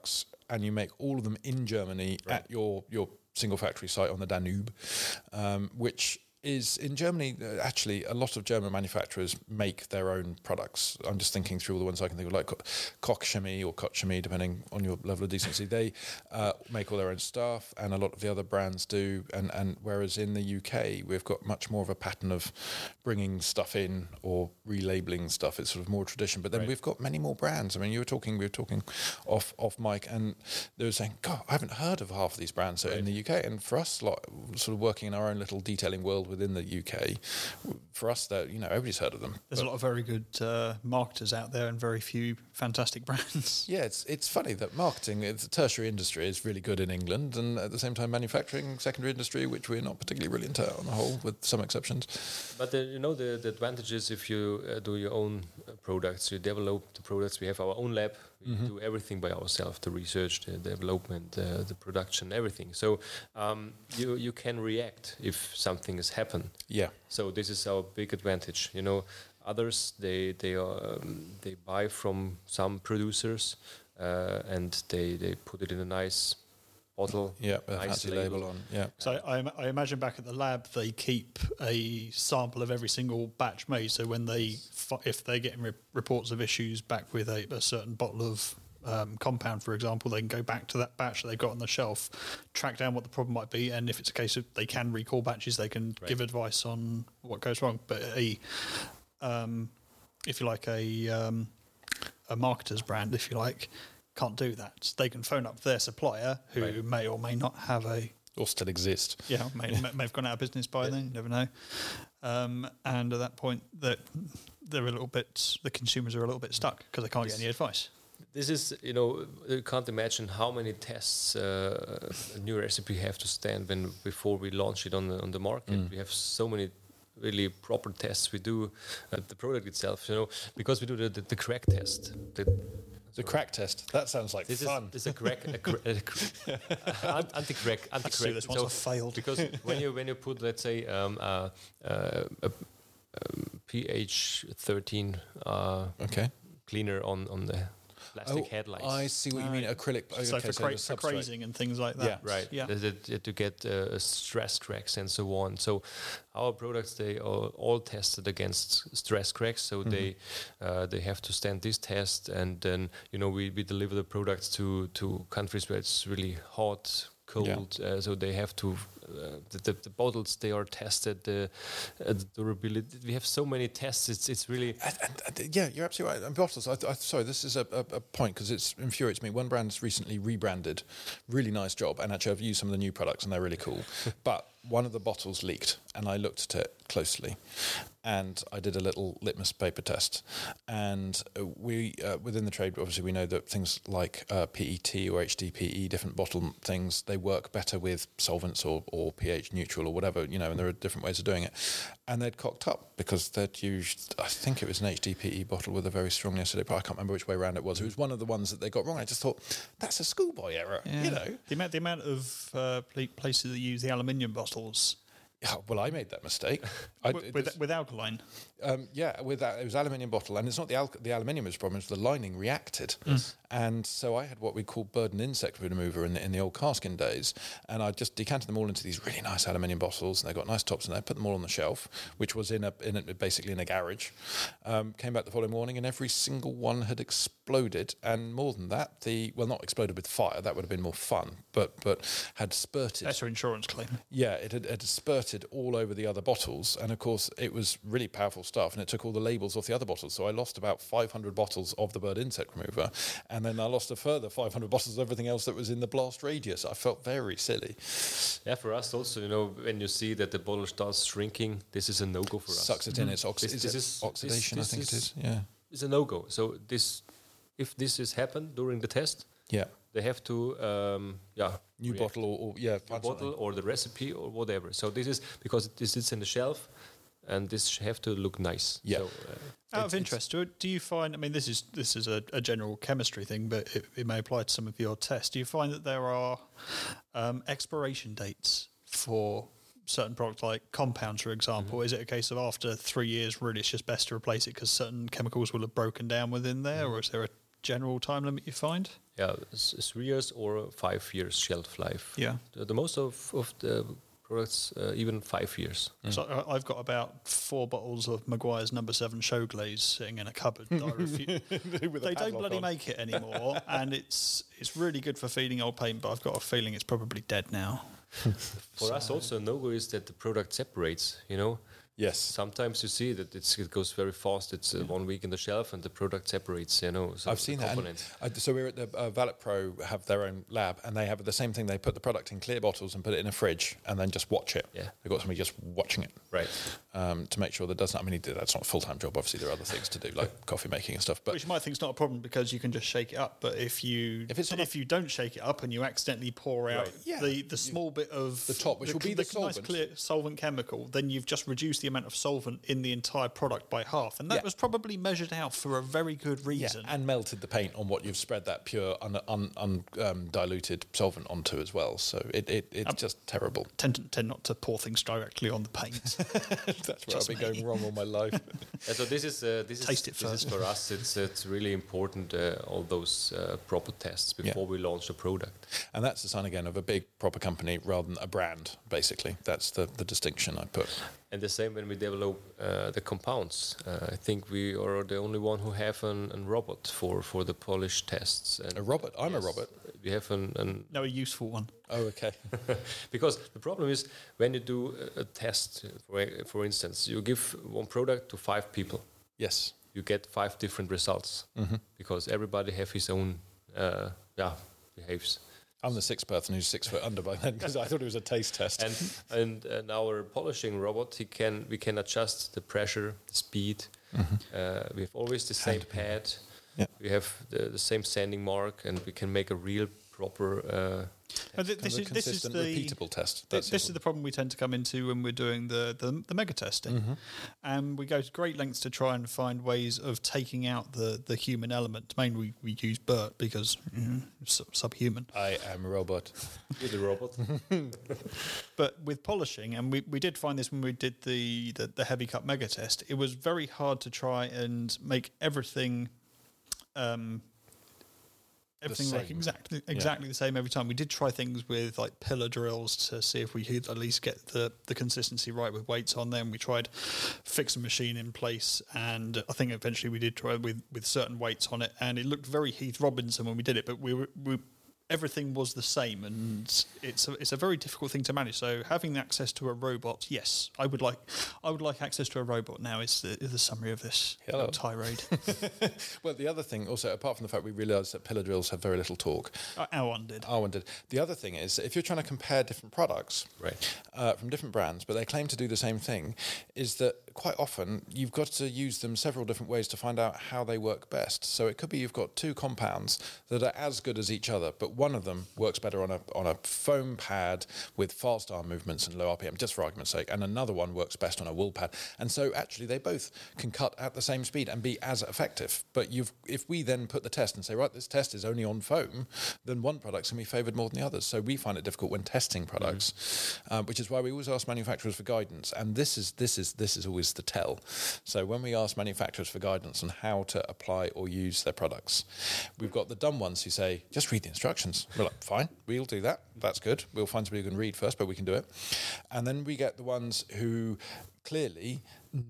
and you make all of them in Germany at your single factory site on the Danube, which... is in Germany, actually, a lot of German manufacturers make their own products. I'm just thinking through all the ones I can think of, like Koch Chemie or Koch Chemie, depending on your level of decency. They make all their own stuff, and a lot of the other brands do. And whereas in the UK, we've got much more of a pattern of bringing stuff in or relabeling stuff. It's sort of more tradition. But then We've got many more brands. I mean, we were talking off mic, and they were saying, God, I haven't heard of half of these brands that are in the UK. And for us, like, sort of working in our own little detailing world within the UK, for us, everybody's heard of them. There's a lot of very good marketers out there and very few fantastic brands. Yeah, it's funny that marketing, the tertiary industry, is really good in England, and at the same time manufacturing, secondary industry, which we're not particularly brilliant at on the whole, with some exceptions. But the advantage is if you do your own products, you develop the products. We have our own lab. We do everything by ourselves, the research, the development, the production, everything. So you can react if something has happened. Yeah. So this is our big advantage. Others, they buy from some producers and they put it in a nice bottle. Yeah, nice label on. Yeah. So I imagine back at the lab they keep a sample of every single batch made. So when if they're getting reports of issues back with a certain bottle of compound, for example, they can go back to that batch that they've got on the shelf, track down what the problem might be, and if it's a case of they can recall batches, they can give advice on what goes wrong. But a marketer's brand, if you like, can't do that. They can phone up their supplier, who may or may not have a... Or still exist. Yeah, may have gone out of business by then, you never know. And at that point, the consumers are a little bit stuck because they can't get any advice. This is, you can't imagine how many tests a new recipe have to stand before we launch it on the market. We have so many really proper tests we do at the product itself, because we do the crack test. The crack test. That sounds like fun. This is anti-crack. Let's do this. Once I failed. Because when you put, let's say, pH 13 cleaner on the plastic headlights. I see what you mean. Acrylic. So for crazing and things like that. Yeah, right. Yeah. To get stress cracks and so on. So our products, they are all tested against stress cracks. So they have to stand this test, and then we deliver the products to countries where it's really hot, cold. Yeah. So they have to the bottles, they are tested, the durability. We have so many tests. It's really yeah. You're absolutely right. And bottles. Sorry, this is a point because it infuriates me. One brand's recently rebranded, really nice job, and actually I've used some of the new products and they're really cool. But one of the bottles leaked, and I looked at it closely, and I did a little litmus paper test. And we, within the trade, obviously we know that things like PET or HDPE, different bottle things, they work better with solvents or pH neutral or whatever, and there are different ways of doing it. And they'd cocked up because they'd used, I think it was an HDPE bottle with a very strong acidic, but I can't remember which way around it was. It was one of the ones that they got wrong. I just thought, that's a schoolboy error, The amount of places that use the aluminium bottles... Oh, well, I made that mistake. With alkaline? It was aluminium bottle, and it's not the aluminium was the problem, it's the lining reacted. Mm. And so I had what we call burden insect remover in the old car skin days, and I just decanted them all into these really nice aluminium bottles, and they got nice tops in there, put them all on the shelf, which was basically in a garage. Came back the following morning, and every single one had exploded, and more than that, not exploded with fire, that would have been more fun, but had spurted. That's your insurance claim. Yeah, it had spurted all over the other bottles, and of course it was really powerful stuff, and it took all the labels off the other bottles, so I lost about 500 bottles of the bird insect remover, and then I lost a further 500 bottles of everything else that was in the blast radius. I felt very silly. Yeah, for us also, when you see that the bottle starts shrinking, this is a no-go for us. Sucks it in, it's oxidation, I think it is. Yeah, it's a no-go. So this, if this has happened during the test, yeah, they have to bottle bottle or the recipe or whatever. So this is because it sits in the shelf. And this have to look nice. Yeah. So, out of interest, do you find? I mean, this is a general chemistry thing, but it may apply to some of your tests. Do you find that there are expiration dates for certain products, like compounds, for example? Mm-hmm. Is it a case of after 3 years, really, it's just best to replace it because certain chemicals will have broken down within there, or is there a general time limit you find? Yeah, 3 years or 5 years shelf life. Yeah. The most of the products even 5 years. So I've got about 4 bottles of Maguire's No. 7 show glaze sitting in a cupboard that I refuse. They don't bloody make it anymore, and it's really good for feeding old paint, but I've got a feeling it's probably dead now. For us also, a no-go is that the product separates, you know. Yes. Sometimes you see that it goes very fast. It's 1 week in the shelf and the product separates, you know. So I've seen that. So we're at the Valet Pro have their own lab, and they have the same thing. They put the product in clear bottles and put it in a fridge and then just watch it. Yeah. They've got somebody just watching it. Right. To make sure that doesn't... I mean, that's not a full-time job. Obviously, there are other things to do, like coffee making and stuff. But which you might think is not a problem because you can just shake it up. But if you don't shake it up and you accidentally pour out the small bit of... The top, which will be the solvent. Nice clear solvent chemical, then you've just reduced the amount of solvent in the entire product by half, and that was probably measured out for a very good reason, and melted the paint on what you've spread that pure undiluted solvent onto as well. So it's just terrible. Tend not to pour things directly on the paint. That's where I've been going wrong all my life. So this is for us. It's really important, all those proper tests before we launch a product, and that's the sign again of a big proper company rather than a brand. Basically, that's the distinction I put. And the same when we develop the compounds. I think we are the only one who have a robot for the polish tests. And a robot? I'm a robot. We have No, a useful one. Oh, okay. Because the problem is when you do a test, for instance, you give one product to 5 people. Yes. You get 5 different results because everybody have his own behaves. I'm the 6th person who's 6 foot under by then because I thought it was a taste test. And our polishing robot, we can adjust the pressure, the speed. We have always the same pad. Yeah. We have the same sanding mark, and we can make a real proper. This is the repeatable test. This is the problem we tend to come into when we're doing the mega testing, and we go to great lengths to try and find ways of taking out the human element. Mainly we use Bert because subhuman. I am a robot. You're the robot. But with polishing, and we did find this when we did the heavy cut mega test. It was very hard to try and make everything. Everything like exactly the same every time. We did try things with like pillar drills to see if we could at least get the consistency right with weights on them. We tried fixing a machine in place, and I think eventually we did try with certain weights on it, and it looked very Heath Robinson when we did it, but we everything was the same, and it's a very difficult thing to manage. So having access to a robot, yes, I would like access to a robot now is the summary of this tirade. Well, the other thing also, apart from the fact we realised that pillar drills have very little torque. Our one did. The other thing is, if you're trying to compare different products from different brands, but they claim to do the same thing, is that quite often you've got to use them several different ways to find out how they work best. So it could be you've got 2 compounds that are as good as each other, but one of them works better on a foam pad with fast arm movements and low RPM, just for argument's sake, and another one works best on a wool pad. And so actually they both can cut at the same speed and be as effective. But if we then put the test and say, right, this test is only on foam, then one product's going to be favoured more than the others. So we find it difficult when testing products, which is why we always ask manufacturers for guidance. And this is always the tell. So when we ask manufacturers for guidance on how to apply or use their products, we've got the dumb ones who say, just read the instructions. We're like, fine, we'll do that. That's good. We'll find somebody who can read first, but we can do it. And then we get the ones who clearly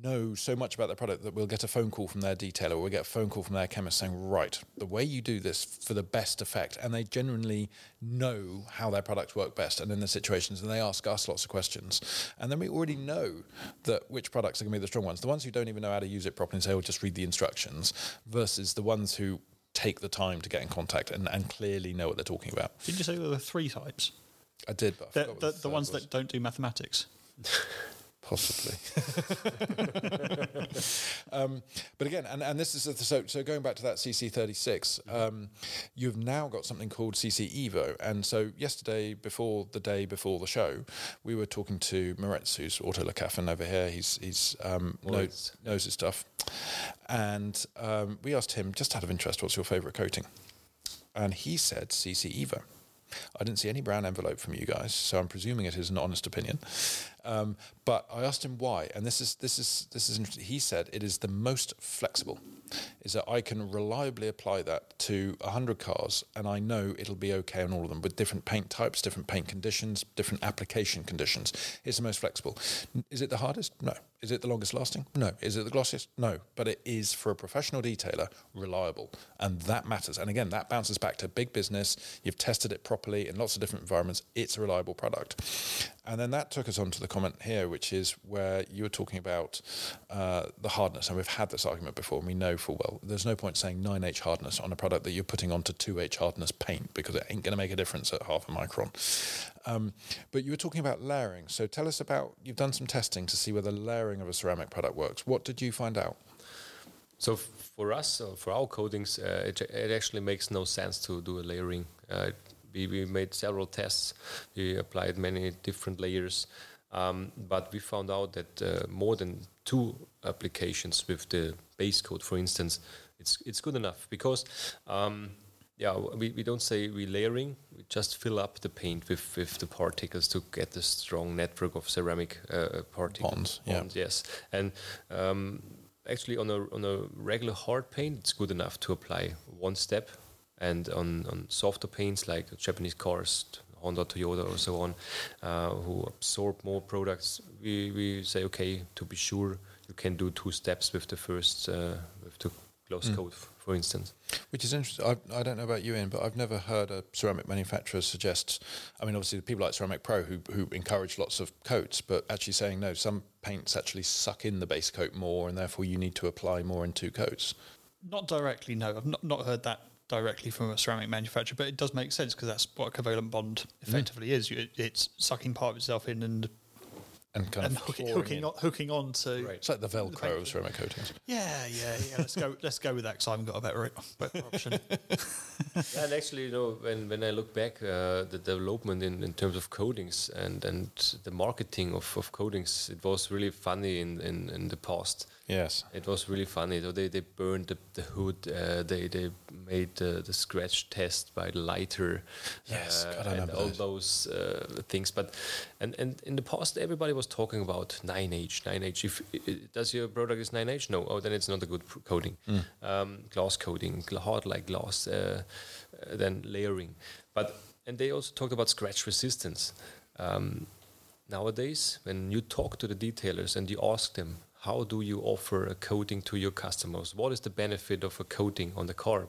know so much about their product that we'll get a phone call from their detailer, or we'll get a phone call from their chemist saying, right, the way you do this for the best effect. And they genuinely know how their products work best and in the situations, and they ask us lots of questions. And then we already know that which products are going to be the strong ones. The ones who don't even know how to use it properly and say, oh, just read the instructions, versus the ones who take the time to get in contact and clearly know what they're talking about. Did you say there were 3 types? I did, but the ones that don't do mathematics. Possibly. But again, and this is so going back to that CC36, you've now got something called CC Evo. And so yesterday, the day before the show, we were talking to Moritz, who's Autolacafin over here. He's knows his stuff. And we asked him, just out of interest, what's your favourite coating? And he said CC Evo. I didn't see any brown envelope from you guys, so I'm presuming it is an honest opinion. But I asked him why, and this is interesting. He said it is the most flexible, is that I can reliably apply that to 100 cars, and I know it'll be okay on all of them with different paint types, different paint conditions, different application conditions. It's the most flexible. Is it the hardest? No. Is it the longest lasting? No. Is it the glossiest? No. But it is, for a professional detailer, reliable, and that matters. And again, that bounces back to big business. You've tested it properly in lots of different environments. It's a reliable product. And then that took us on to the comment here, which is where you were talking about the hardness. And we've had this argument before, and we know full well there's no point saying 9H hardness on a product that you're putting onto 2H hardness paint, because it ain't going to make a difference at half a micron. But you were talking about layering. So tell us about, you've done some testing to see whether layering of a ceramic product works. What did you find out? So for us, for our coatings, it actually makes no sense to do a layering. We made several tests. We applied many different layers. But we found out that more than two applications with the base coat, for instance, it's good enough, because we don't say we layering. We just fill up the paint with the particles to get the strong network of ceramic particles. Bonds, yes. And actually, on a regular hard paint, it's good enough to apply one step. And on softer paints like Japanese cars, Honda, Toyota, or so on, who absorb more products, we say, okay, to be sure, you can do two steps with the first, with the gloss coat, for instance. Which is interesting. I don't know about you, Ian, but I've never heard a ceramic manufacturer suggest, I mean, obviously, the people like Ceramic Pro who encourage lots of coats, but actually saying, no, some paints actually suck in the base coat more, and therefore you need to apply more in two coats. Not directly, no. I've not heard that directly from a ceramic manufacturer, but it does make sense, because that's what a covalent bond effectively is. It's sucking part of itself in and kind and of hooking on to. Right. It's like the Velcro of ceramic coatings. Yeah. Let's go with that, because I haven't got a better option. Yeah, and actually, when I look back, the development in terms of coatings and the marketing of coatings, it was really funny in the past. Yes, it was really funny. So they burned the hood. They made the scratch test by the lighter. Yes, God, I remember and all those things. But and in the past, everybody was talking about 9H. If does your product is 9H? No. Oh, then it's not a good coating. Glass coating, hard like glass. Then layering. And they also talked about scratch resistance. Nowadays, when you talk to the detailers and you ask them, how do you offer a coating to your customers? What is the benefit of a coating on the car?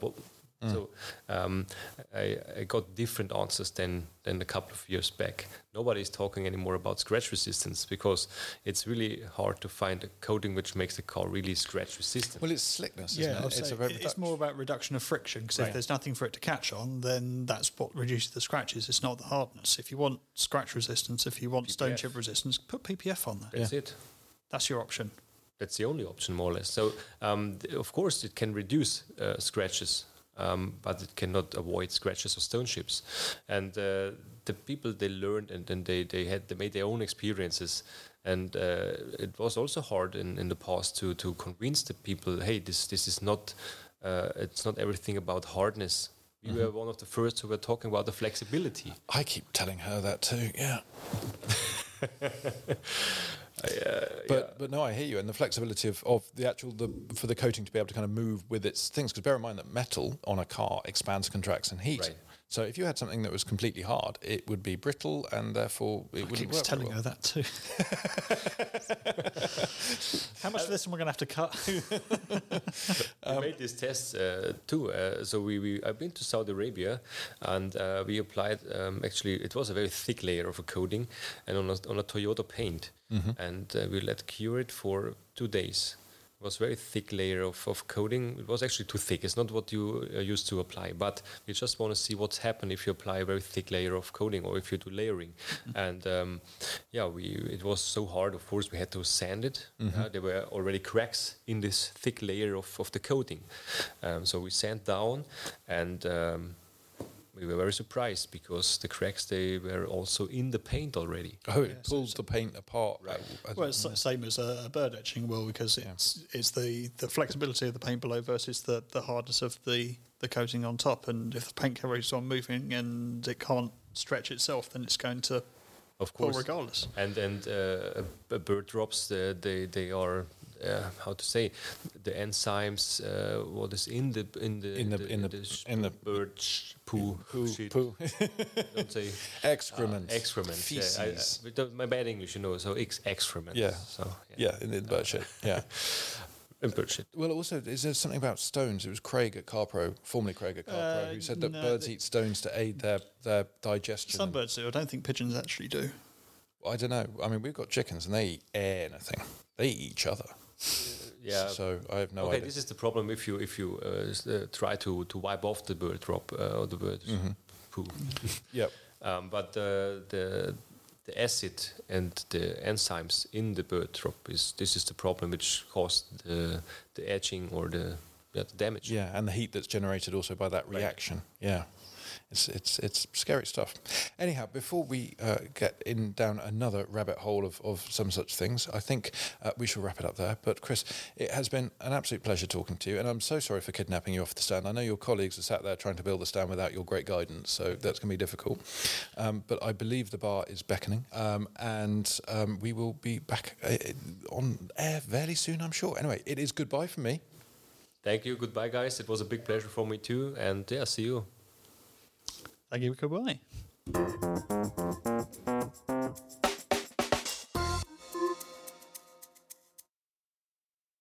So I got different answers than a couple of years back. Nobody's talking anymore about scratch resistance, because it's really hard to find a coating which makes the car really scratch resistant. Well, it's slickness, isn't it? It's more about reduction of friction, because if there's nothing for it to catch on, then that's what reduces the scratches. It's not the hardness. If you want scratch resistance, if you want stone chip resistance, put PPF on there. That's it. That's your option. That's the only option, more or less. So, of course, it can reduce scratches, but it cannot avoid scratches or stone chips. And the people, they learned, and then they made their own experiences. And it was also hard in the past to convince the people, hey, this is not, it's not everything about hardness. We were one of the first who were talking about the flexibility. I keep telling her that too, yeah. But no, I hear you, and the flexibility of the actual for the coating to be able to kind of move with its things, because bear in mind that metal on a car expands, contracts, and heat. Right. So if you had something that was completely hard, it would be brittle, and therefore it wouldn't work. I keep telling her that too. How much of this one we're going to have to cut? We made this test too. So I've been to Saudi Arabia, and we applied. Actually, it was a very thick layer of a coating, and on a Toyota paint, and we let cure it for 2 days. It was a very thick layer of coating. It was actually too thick. It's not what you are used to apply, but we just want to see what's happened if you apply a very thick layer of coating, or if you do layering. And it was so hard, of course, we had to sand it. There were already cracks in this thick layer of the coating. So we sand down, and we were very surprised, because the cracks, they were also in the paint already. Oh, it pulls the paint apart. Right. Well, it's the same as a bird etching will, because it's the flexibility of the paint below versus the hardness of the coating on top. And if the paint carries on moving and it can't stretch itself, then it's going to Of course. But regardless. And bird drops, they are how to say, the enzymes. What is in the bird poo? Don't say excrement. Excrement. Feces. Yeah, my bad English, you know. So excrement. Yeah. So yeah in the bird shit. Yeah. Well, also, is there something about stones? It was Craig at CarPro, formerly Craig at CarPro, who said that birds eat stones to aid their digestion. Some birds do. I don't think pigeons actually do. I don't know. I mean, we've got chickens, and they eat anything. They eat each other. Yeah. So I have no idea. Okay, this is the problem if you try to wipe off the bird drop or the bird poo. Yep. But the acid and the enzymes in the bird drop is the problem which caused the etching or the damage. Yeah, and the heat that's generated also by that reaction. Yeah, it's scary stuff. Anyhow, before we get in down another rabbit hole of some such things, I think we shall wrap it up there. But Chris, it has been an absolute pleasure talking to you, and I'm so sorry for kidnapping you off the stand. I know your colleagues are sat there trying to build the stand without your great guidance, so that's going to be difficult. But I believe the bar is beckoning, and we will be back on air very soon, I'm sure. Anyway, it is goodbye from me. Thank you. Goodbye, guys. It was a big pleasure for me too. And yeah, see you. Thank you. Goodbye.